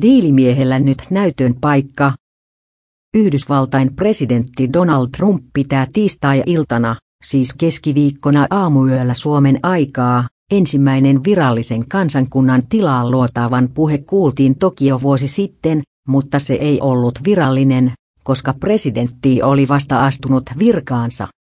Diilimiehellä nyt näytön paikka. Yhdysvaltain presidentti Donald Trump pitää tiistai-iltana, siis keskiviikkona aamuyöllä Suomen aikaa, ensimmäinen virallisen kansankunnan tilaa luotaavan puhe kuultiin toki jo vuosi sitten, mutta se ei ollut virallinen, koska presidentti oli vasta astunut virkaansa.